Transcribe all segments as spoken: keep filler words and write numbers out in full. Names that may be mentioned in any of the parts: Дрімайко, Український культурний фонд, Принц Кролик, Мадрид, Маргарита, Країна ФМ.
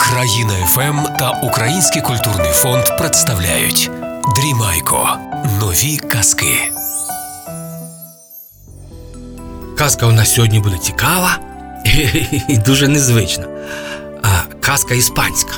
Країна ФМ та Український культурний фонд представляють «Дрімайко. Нові казки». Казка у нас сьогодні буде цікава і дуже незвична. А, казка іспанська.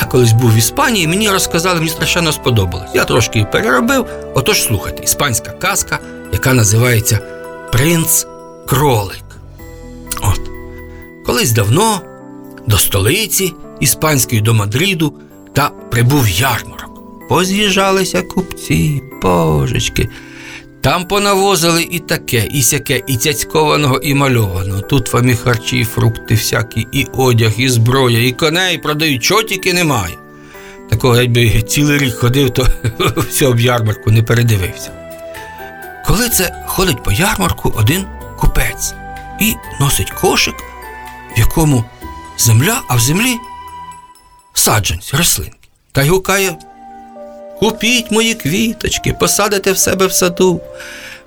Я колись був в Іспанії, мені розказали, мені страшенно сподобалось. Я трошки її переробив. Отож, слухайте, іспанська казка, яка називається «Принц Кролик». От. Колись давно до столиці іспанської, до Мадриду, та прибув ярмарок. Поз'їжджалися купці, божечки. Там понавозили і таке, і сяке, і цяцькованого, і мальованого. Тут вам і харчі, і фрукти всякі, і одяг, і зброя, і коней продають, чого тільки немає. Такого, якби цілий рік ходив, то всього б ярмарку не передивився. Коли це ходить по ярмарку один купець і носить кошик, в якому земля, а в землі саджанці, рослинки. Та й гукає: «Купіть мої квіточки, посадите в себе в саду.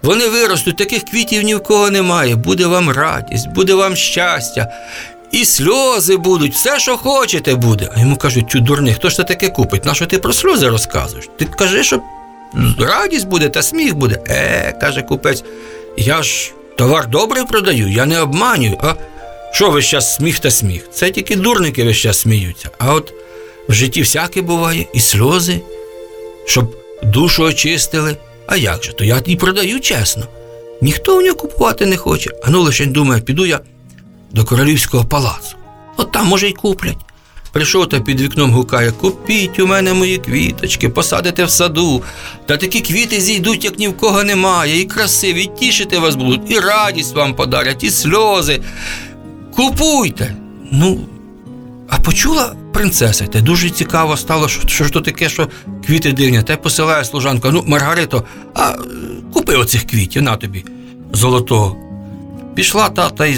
Вони виростуть, таких квітів ні в кого немає. Буде вам радість, буде вам щастя. І сльози будуть, все, що хочете, буде». А йому кажуть: «Тю, дурний, хто ж це таке купить? Нащо ти про сльози розказуєш? Ти кажи, що радість буде та сміх буде». «Е, — каже купець, — я ж товар добрий продаю, я не обманюю. А що весь час сміх та сміх? Це тільки дурники весь час сміються. А от в житті всяке буває, і сльози, щоб душу очистили. А як же, то я і продаю чесно». Ніхто у нього купувати не хоче. А ну лише думає: піду я до королівського палацу, от там, може, й куплять. Прийшов та під вікном гукає: «Купіть у мене мої квіточки, посадите в саду. Та такі квіти зійдуть, як ні в кого немає. І красиві, і тішити вас будуть, і радість вам подарять, і сльози. Купуйте!» Ну, а почула принцеса, те дуже цікаво стало, що, що ж то таке, що квіти дивні. Та й посилає служанку: «Ну, Маргарито, а купи оцих квітів, на тобі золотого». Пішла та, та й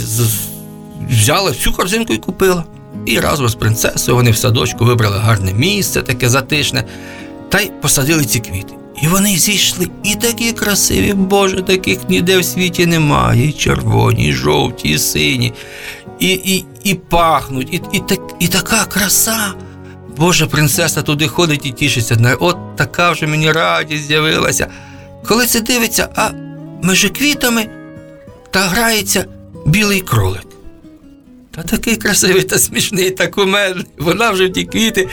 взяла всю корзинку і купила. І разом з принцесою вони в садочку вибрали гарне місце, таке затишне, та й посадили ці квіти. І вони зійшли, і такі красиві, боже, таких ніде в світі немає. І червоні, і жовті, і сині, і, і, і пахнуть, і, і, так, і така краса. Боже, принцеса туди ходить і тішиться. От така вже мені радість з'явилася. Коли це дивиться, а між квітами та грається білий кролик. Та такий красивий, та смішний, та кумедний. Вона вже в ті квіти,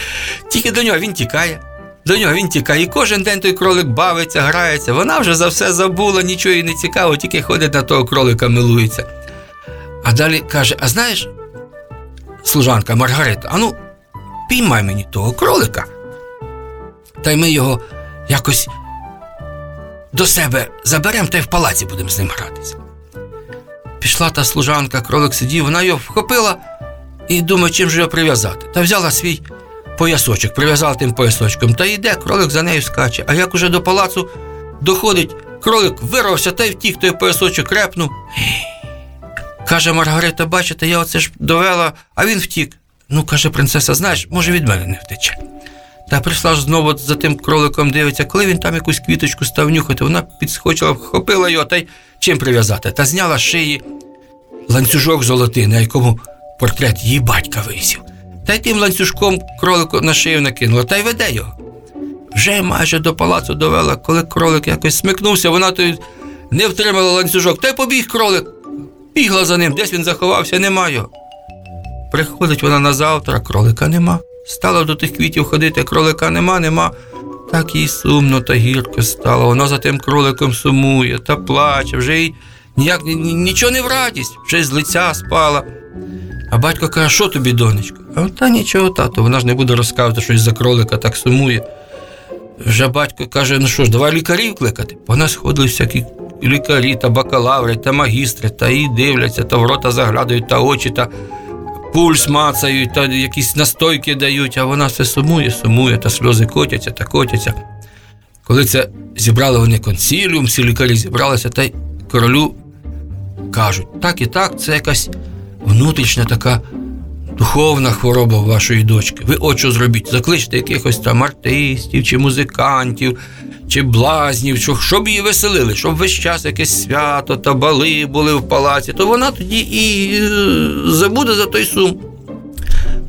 тільки до нього він тікає. До нього він тікає, і кожен день той кролик бавиться, грається. Вона вже за все забула, нічого їй не цікаво, тільки ходить на того кролика, милується. А далі каже: «А знаєш, служанка Маргарита, а ну, піймай мені того кролика, та й ми його якось до себе заберемо, та й в палаці будемо з ним гратися». Пішла та служанка, кролик сидів, вона його вхопила і думає, чим же його прив'язати. Та взяла свій поясочок, прив'язала тим поясочком, та йде, кролик за нею скаче. А як уже до палацу доходить, кролик вирвався та й втік, той поясочок крепнув. Каже Маргарита: «Бачите, я оце ж довела, а він втік». «Ну, — каже принцеса, — знаєш, може, від мене не втече». Та прийшла ж знову за тим кроликом, дивиться, коли він там якусь квіточку став нюхати, вона підскочила, вхопила його, та й чим прив'язати. Та зняла з шиї ланцюжок золотий, на якому портрет її батька висів. Та й тим ланцюжком кролику на шию накинула, та й веде його. Вже майже до палацу довела, коли кролик якось смикнувся, вона то не втримала ланцюжок, та й побіг кролик. Бігла за ним, десь він заховався, нема його. Приходить вона назавтра, кролика нема. Стала до тих квітів ходити, кролика нема, нема. Так їй сумно та гірко стало. Вона за тим кроликом сумує та плаче, вже їй ніяк, нічого не в радість, вже з лиця спала. А батько каже: «Що тобі, донечко?» «А та нічого, тату». Вона ж не буде розказувати, що із-за кролика так сумує. Вже батько каже: «Ну що ж, давай лікарів кликати». Вона сходили всякі лікарі, та бакалаври, та магістри, та і дивляться, та в рота заглядають, та очі, та пульс мацають, та якісь настойки дають. А вона все сумує, сумує, та сльози котяться, та котяться. Коли це зібрали вони консиліум, всі лікарі зібралися, та й королю кажуть: «Так і так, це якась внутрішня така духовна хвороба вашої дочки. Ви от що зробіть, закличте якихось там артистів, чи музикантів, чи блазнів, щоб її веселили, щоб весь час якесь свято та бали були в палаці, то вона тоді і забуде за той сум».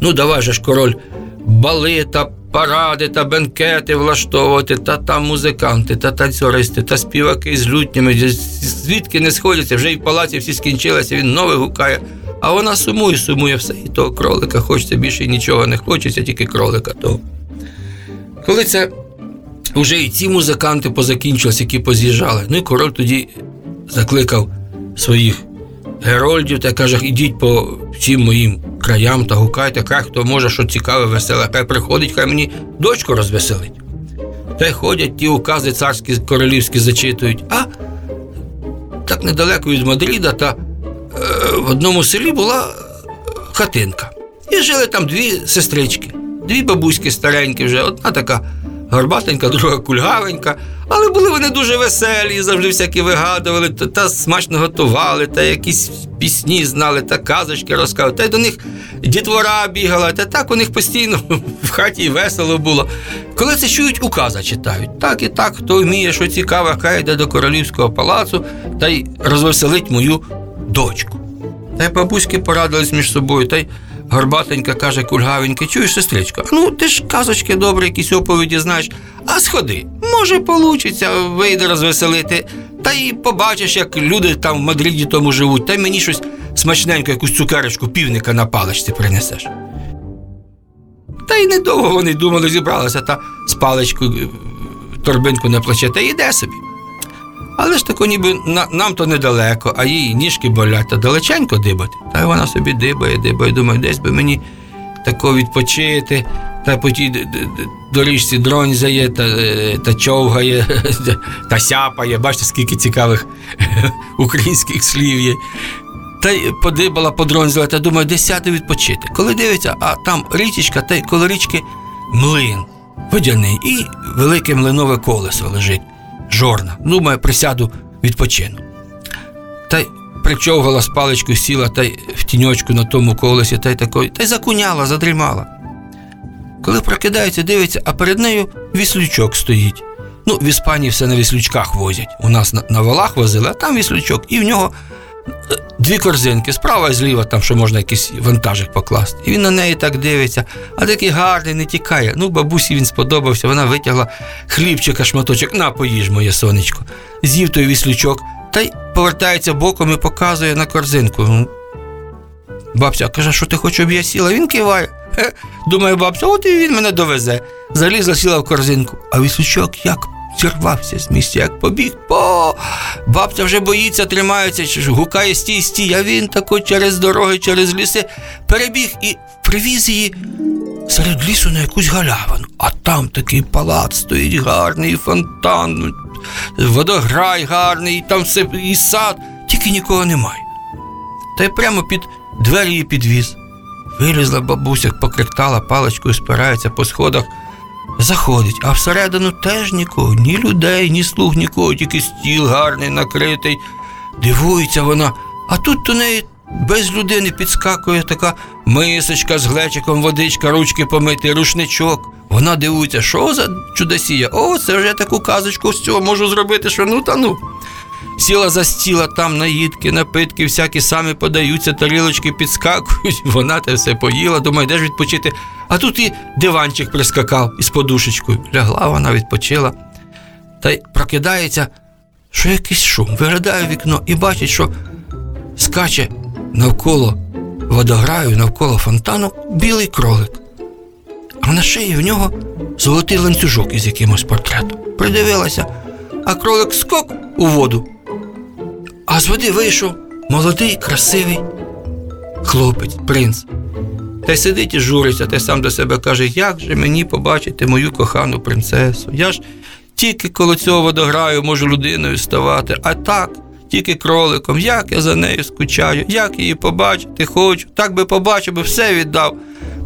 Ну, давай же ж, король, бали та паради та бенкети влаштовувати, та там музиканти, та танцюристи, та співаки з лютнями, звідки не сходяться, вже і в палаці всі скінчилися, він нове гукає. А вона сумує, сумує все, і того кролика хочеться, більше нічого не хочеться, тільки кролика того. Коли це вже і ці музиканти позакінчилися, які поз'їжджали, ну і король тоді закликав своїх герольдів та каже, ідіть по всім моїм краям та гукайте, хай хто може, що цікаве, веселе, хай приходить, хай мені дочку розвеселить. Та й ходять, ті укази царські, королівські зачитують. А так недалеко від Мадріда та е, в одному селі була хатинка. І жили там дві сестрички, дві бабуськи старенькі вже, одна така горбатенька, друга кульгавенька, але були вони дуже веселі, завжди всякі вигадували, та, та смачно готували, та якісь пісні знали, та казочки розказували, та й до них дітвора бігала, та так у них постійно в хаті весело було. Коли це чують, укази читають. Так і так, хто вміє, що цікаве, хай йде до королівського палацу та й розвеселить мою дочку. Та й бабуськи порадились між собою, та й горбатенька каже кульгавенька, чуєш, сестричка, ну ти ж казочки добре, якісь оповіді знаєш, а сходи, може получиться, вийде розвеселити, та й побачиш, як люди там в Мадриді тому живуть, та й мені щось смачненько, якусь цукерочку, півника на паличці принесеш. Та й недовго вони думали, зібралися, та з паличкою торбинку на плече, та йде собі. Але ж тако ніби на, нам то недалеко, а їй ніжки болять, та далеченько дибати. Та й вона собі дибає, дибає, думає, десь би мені тако відпочити, та по тій доріжці дронзяє, та, та човгає, та сяпає. Бачите, скільки цікавих українських слів є. Та й подибала, подронзяла, та думає, десь сяде відпочити. Коли дивиться, а там річечка, та й коло річки млин водяний і велике млинове колесо лежить. Жорна. Думаю, присяду, відпочину. Та й причовгала з паличкою, сіла та й в тіньочку на тому колесі, та й такої, та й закуняла, задрімала. Коли прокидається, дивиться, а перед нею віслючок стоїть. Ну, в Іспанії все на віслючках возять. У нас на, на валах возили, а там віслючок. І в нього дві корзинки, справа і зліва, там, що можна якийсь вантажик покласти. І він на неї так дивиться, а такий гарний, не тікає. Ну, бабусі він сподобався, вона витягла хлібчика, шматочок, на, поїж, моє сонечко. З'їв той віслючок, та й повертається боком і показує на корзинку. Бабця каже, що ти хочеш, щоб я сіла? Він киває. Хе. Думає бабця, от і він мене довезе. Залізла, сіла в корзинку, а віслючок як? Зірвався з місця, як побіг. По! Бабця вже боїться, тримається, гукає стій, стій, а він тако через дороги, через ліси перебіг і привіз її серед лісу на якусь галявину. А там такий палац стоїть гарний, фонтан, водограй гарний, там все, і сад, тільки нікого немає. Та й прямо під двері її підвіз. Вилізла бабуся, покриктала паличкою, спирається по сходах, заходить, а всередину теж нікого, ні людей, ні слуг, нікого, тільки стіл гарний, накритий. Дивується вона, а тут до неї без людини підскакує така мисочка з глечиком, водичка, ручки помити, рушничок. Вона дивується, що за чудосія, о, це вже таку казочку з цього можу зробити, що ну та ну. Сіла за стіла, там наїдки, напитки всякі самі подаються, тарілочки підскакують, вона те все поїла, думає, де ж відпочити. А тут і диванчик прискакав із подушечкою. Лягла вона, відпочила. Та й прокидається, що якийсь шум. Виглядає в вікно і бачить, що скаче навколо водограю, навколо фонтану білий кролик. А на шиї в нього золотий ланцюжок із якимось портретом. Придивилася, а кролик скок у воду. А з води вийшов молодий, красивий хлопець, принц. Та й сидить і журиться, та й сам до себе каже, як же мені побачити мою кохану принцесу? Я ж тільки коло цього водограю можу людиною ставати, а так, тільки кроликом. Як я за нею скучаю, як її побачити хочу, так би побачив, би все віддав.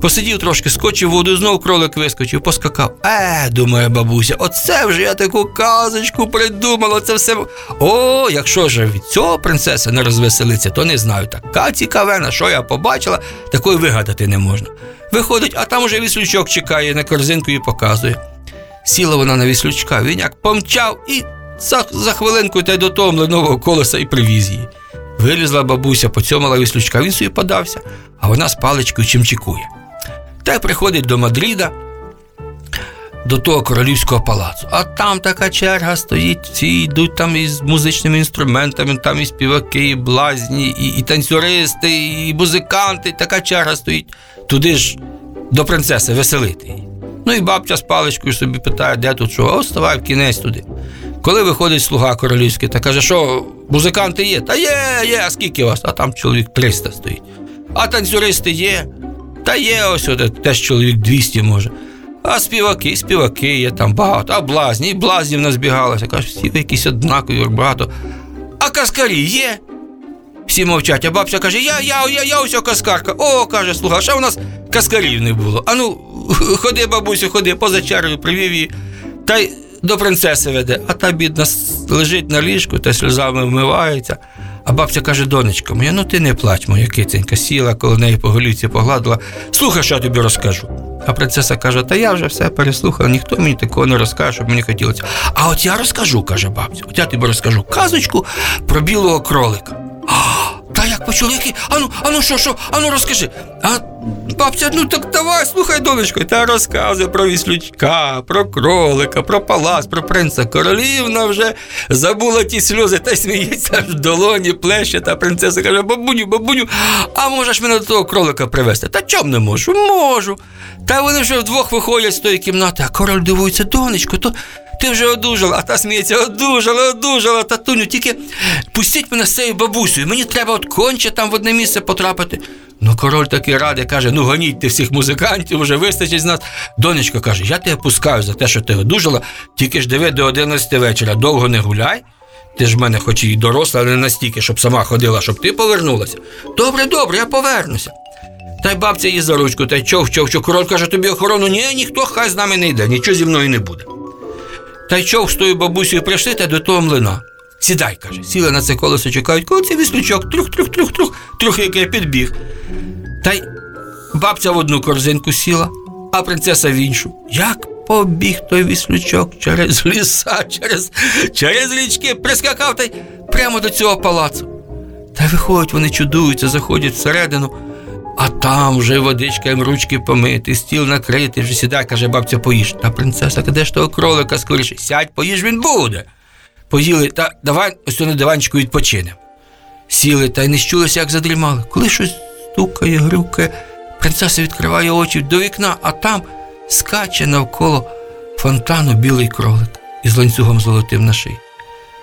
Посидів трошки, скочив в воду, знов кролик вискочив, поскакав. Е, думає бабуся, оце вже я таку казочку придумала, це все... О, якщо ж від цього принцеса не розвеселиться, то не знаю, така цікавена, що я побачила, такої вигадати не можна. Виходить, а там уже віслючок чекає, на корзинку і показує. Сіла вона на віслючка, він як помчав і за, за хвилинку та й до того млинового колеса і привіз її. Вилізла бабуся, поцьомала віслючка, він собі подався, а вона з паличкою чимчикує. та й приходить до Мадріда, до того королівського палацу. А там така черга стоїть, всі йдуть там із музичними інструментами, там і співаки, і блазні, і, і танцюристи, і музиканти, така черга стоїть. Туди ж до принцеси веселити її. Ну і бабця з паличкою собі питає, де тут що, а вставай в кінець туди. Коли виходить слуга королівський та каже, що музиканти є? Та є, є, а скільки вас? А там чоловік триста стоїть. А танцюристи є? Та є, ось теж чоловік двісті може. А співаки, співаки є там багато, а блазні, і блазнів назбігалося. Кажуть, всі якісь однакові, багато. А каскарі є? Всі мовчать, а бабця каже, я, я, я, я ось каскарка. О, каже слуга, що в нас каскарів не було. А ну, ходи, бабусю, ходи, поза чергою привів її. Та й до принцеси веде. А та бідна лежить на ліжку та сльозами вмивається. А бабця каже, донечко моя, ну ти не плач, моя киценька. Сіла, коло неї по голівці погладила. Слухай, що я тобі розкажу. А принцеса каже, та я вже все переслухала, ніхто мені такого не розкаже, щоб мені хотілося. А от я розкажу, каже бабця, от я тобі розкажу казочку про білого кролика. А, та як почули, який? Ану, ану, що, що, ану, розкажи. А бабця, ну так давай, слухай, донечко, та розказує про віслючка, про кролика, про палац, про принца. Королівна вже забула ті сльози, та й сміється в долоні, плеще, та принцеса каже, бабуню, бабуню, а можеш мене до того кролика привезти? Та чом не можу? Можу. Та вони вже вдвох виходять з тої кімнати, а король дивується, донечко, то... ти вже одужала, а та сміється, одужала, одужала, татуню, тільки пустіть мене з цією бабусею, мені треба от конче там в одне місце потрапити. Ну, король такий радий, каже, ну гоніть ти всіх музикантів, вже вистачить з нас. Донечко, каже, я тебе пускаю за те, що ти одужала, тільки ж диви до одинадцяти вечора, довго не гуляй, ти ж в мене хоч і доросла, але не настільки, щоб сама ходила, щоб ти повернулася. Добре, добре, я повернуся. Та й бабця її за ручку, та й чов, чов, чов, король каже, тобі охорону, ні, ніхто хай з нами не йде, нічого зі мною не буде. Та й човх з тою бабусею прийшли та до того млина. Сідай, каже. Сіли на це колесо, чекають, коли цей віслючок, трюх-трюх-трюх-трюх, трюх, який підбіг. Та й бабця в одну корзинку сіла, а принцеса в іншу. Як побіг той віслючок через ліса, через, через річки, прискакав та й прямо до цього палацу. Та й виходять, вони чудуються, заходять всередину. А там вже водичка їм ручки помити, стіл накрити, вже сідай, каже, бабця, поїж. Та принцеса, де ж того кролика скоріше? Сядь, поїж, він буде. Поїли, та давай ось на диванчику відпочинемо. Сіли, та й не щулися, як задрімали. Коли щось стукає, грюкає, принцеса відкриває очі до вікна, а там скаче навколо фонтану білий кролик із ланцюгом золотим на шиї.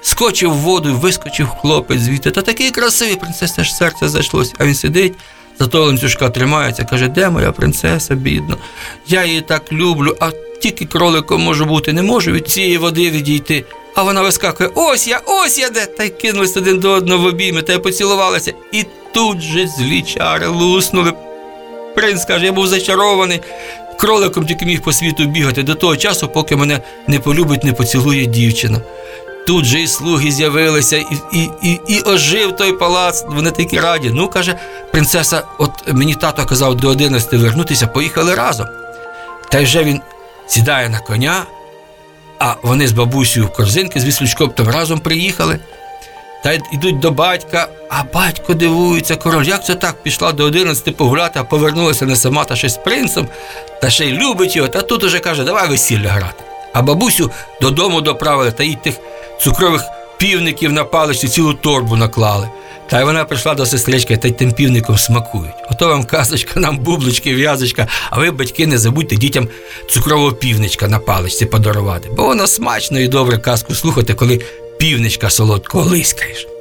Скочив в воду і вискочив хлопець звідти. Та такий красивий, принцеса аж серце зайшлося, а він сидить. За того ланцюжка тримається, каже, де моя принцеса, бідна, я її так люблю, а тільки кроликом можу бути, не можу від цієї води відійти. А вона вискакує, ось я, ось я де, та й кинулись один до одного в обійми, та й поцілувалися. І тут же злі чари луснули. Принц каже, я був зачарований, кроликом тільки міг по світу бігати до того часу, поки мене не полюбить, не поцілує дівчина. Тут же і слуги з'явилися, і, і, і, і ожив той палац, вони такі раді. Ну, каже, принцеса, от мені тато казав до одинадцяти вернутися, поїхали разом. Та й вже він сідає на коня, а вони з бабусею в корзинки, з віслючком там разом приїхали. Та й йдуть до батька, а батько дивується, король, як це так, пішла до одинадцяти погуляти, а повернулася не сама, та ще з принцем, та ще й любить його, та тут уже каже, давай весілля грати. А бабусю додому доправили, та їй тих цукрових півників на паличці цілу торбу наклали. Та й вона прийшла до сестрички, та й тим півником смакують. Ото вам казочка, нам бублички, в'язочка, а ви, батьки, не забудьте дітям цукрового півничка на паличці подарувати. Бо воно смачно і добре казку слухати, коли півничка солодкого лискаєш.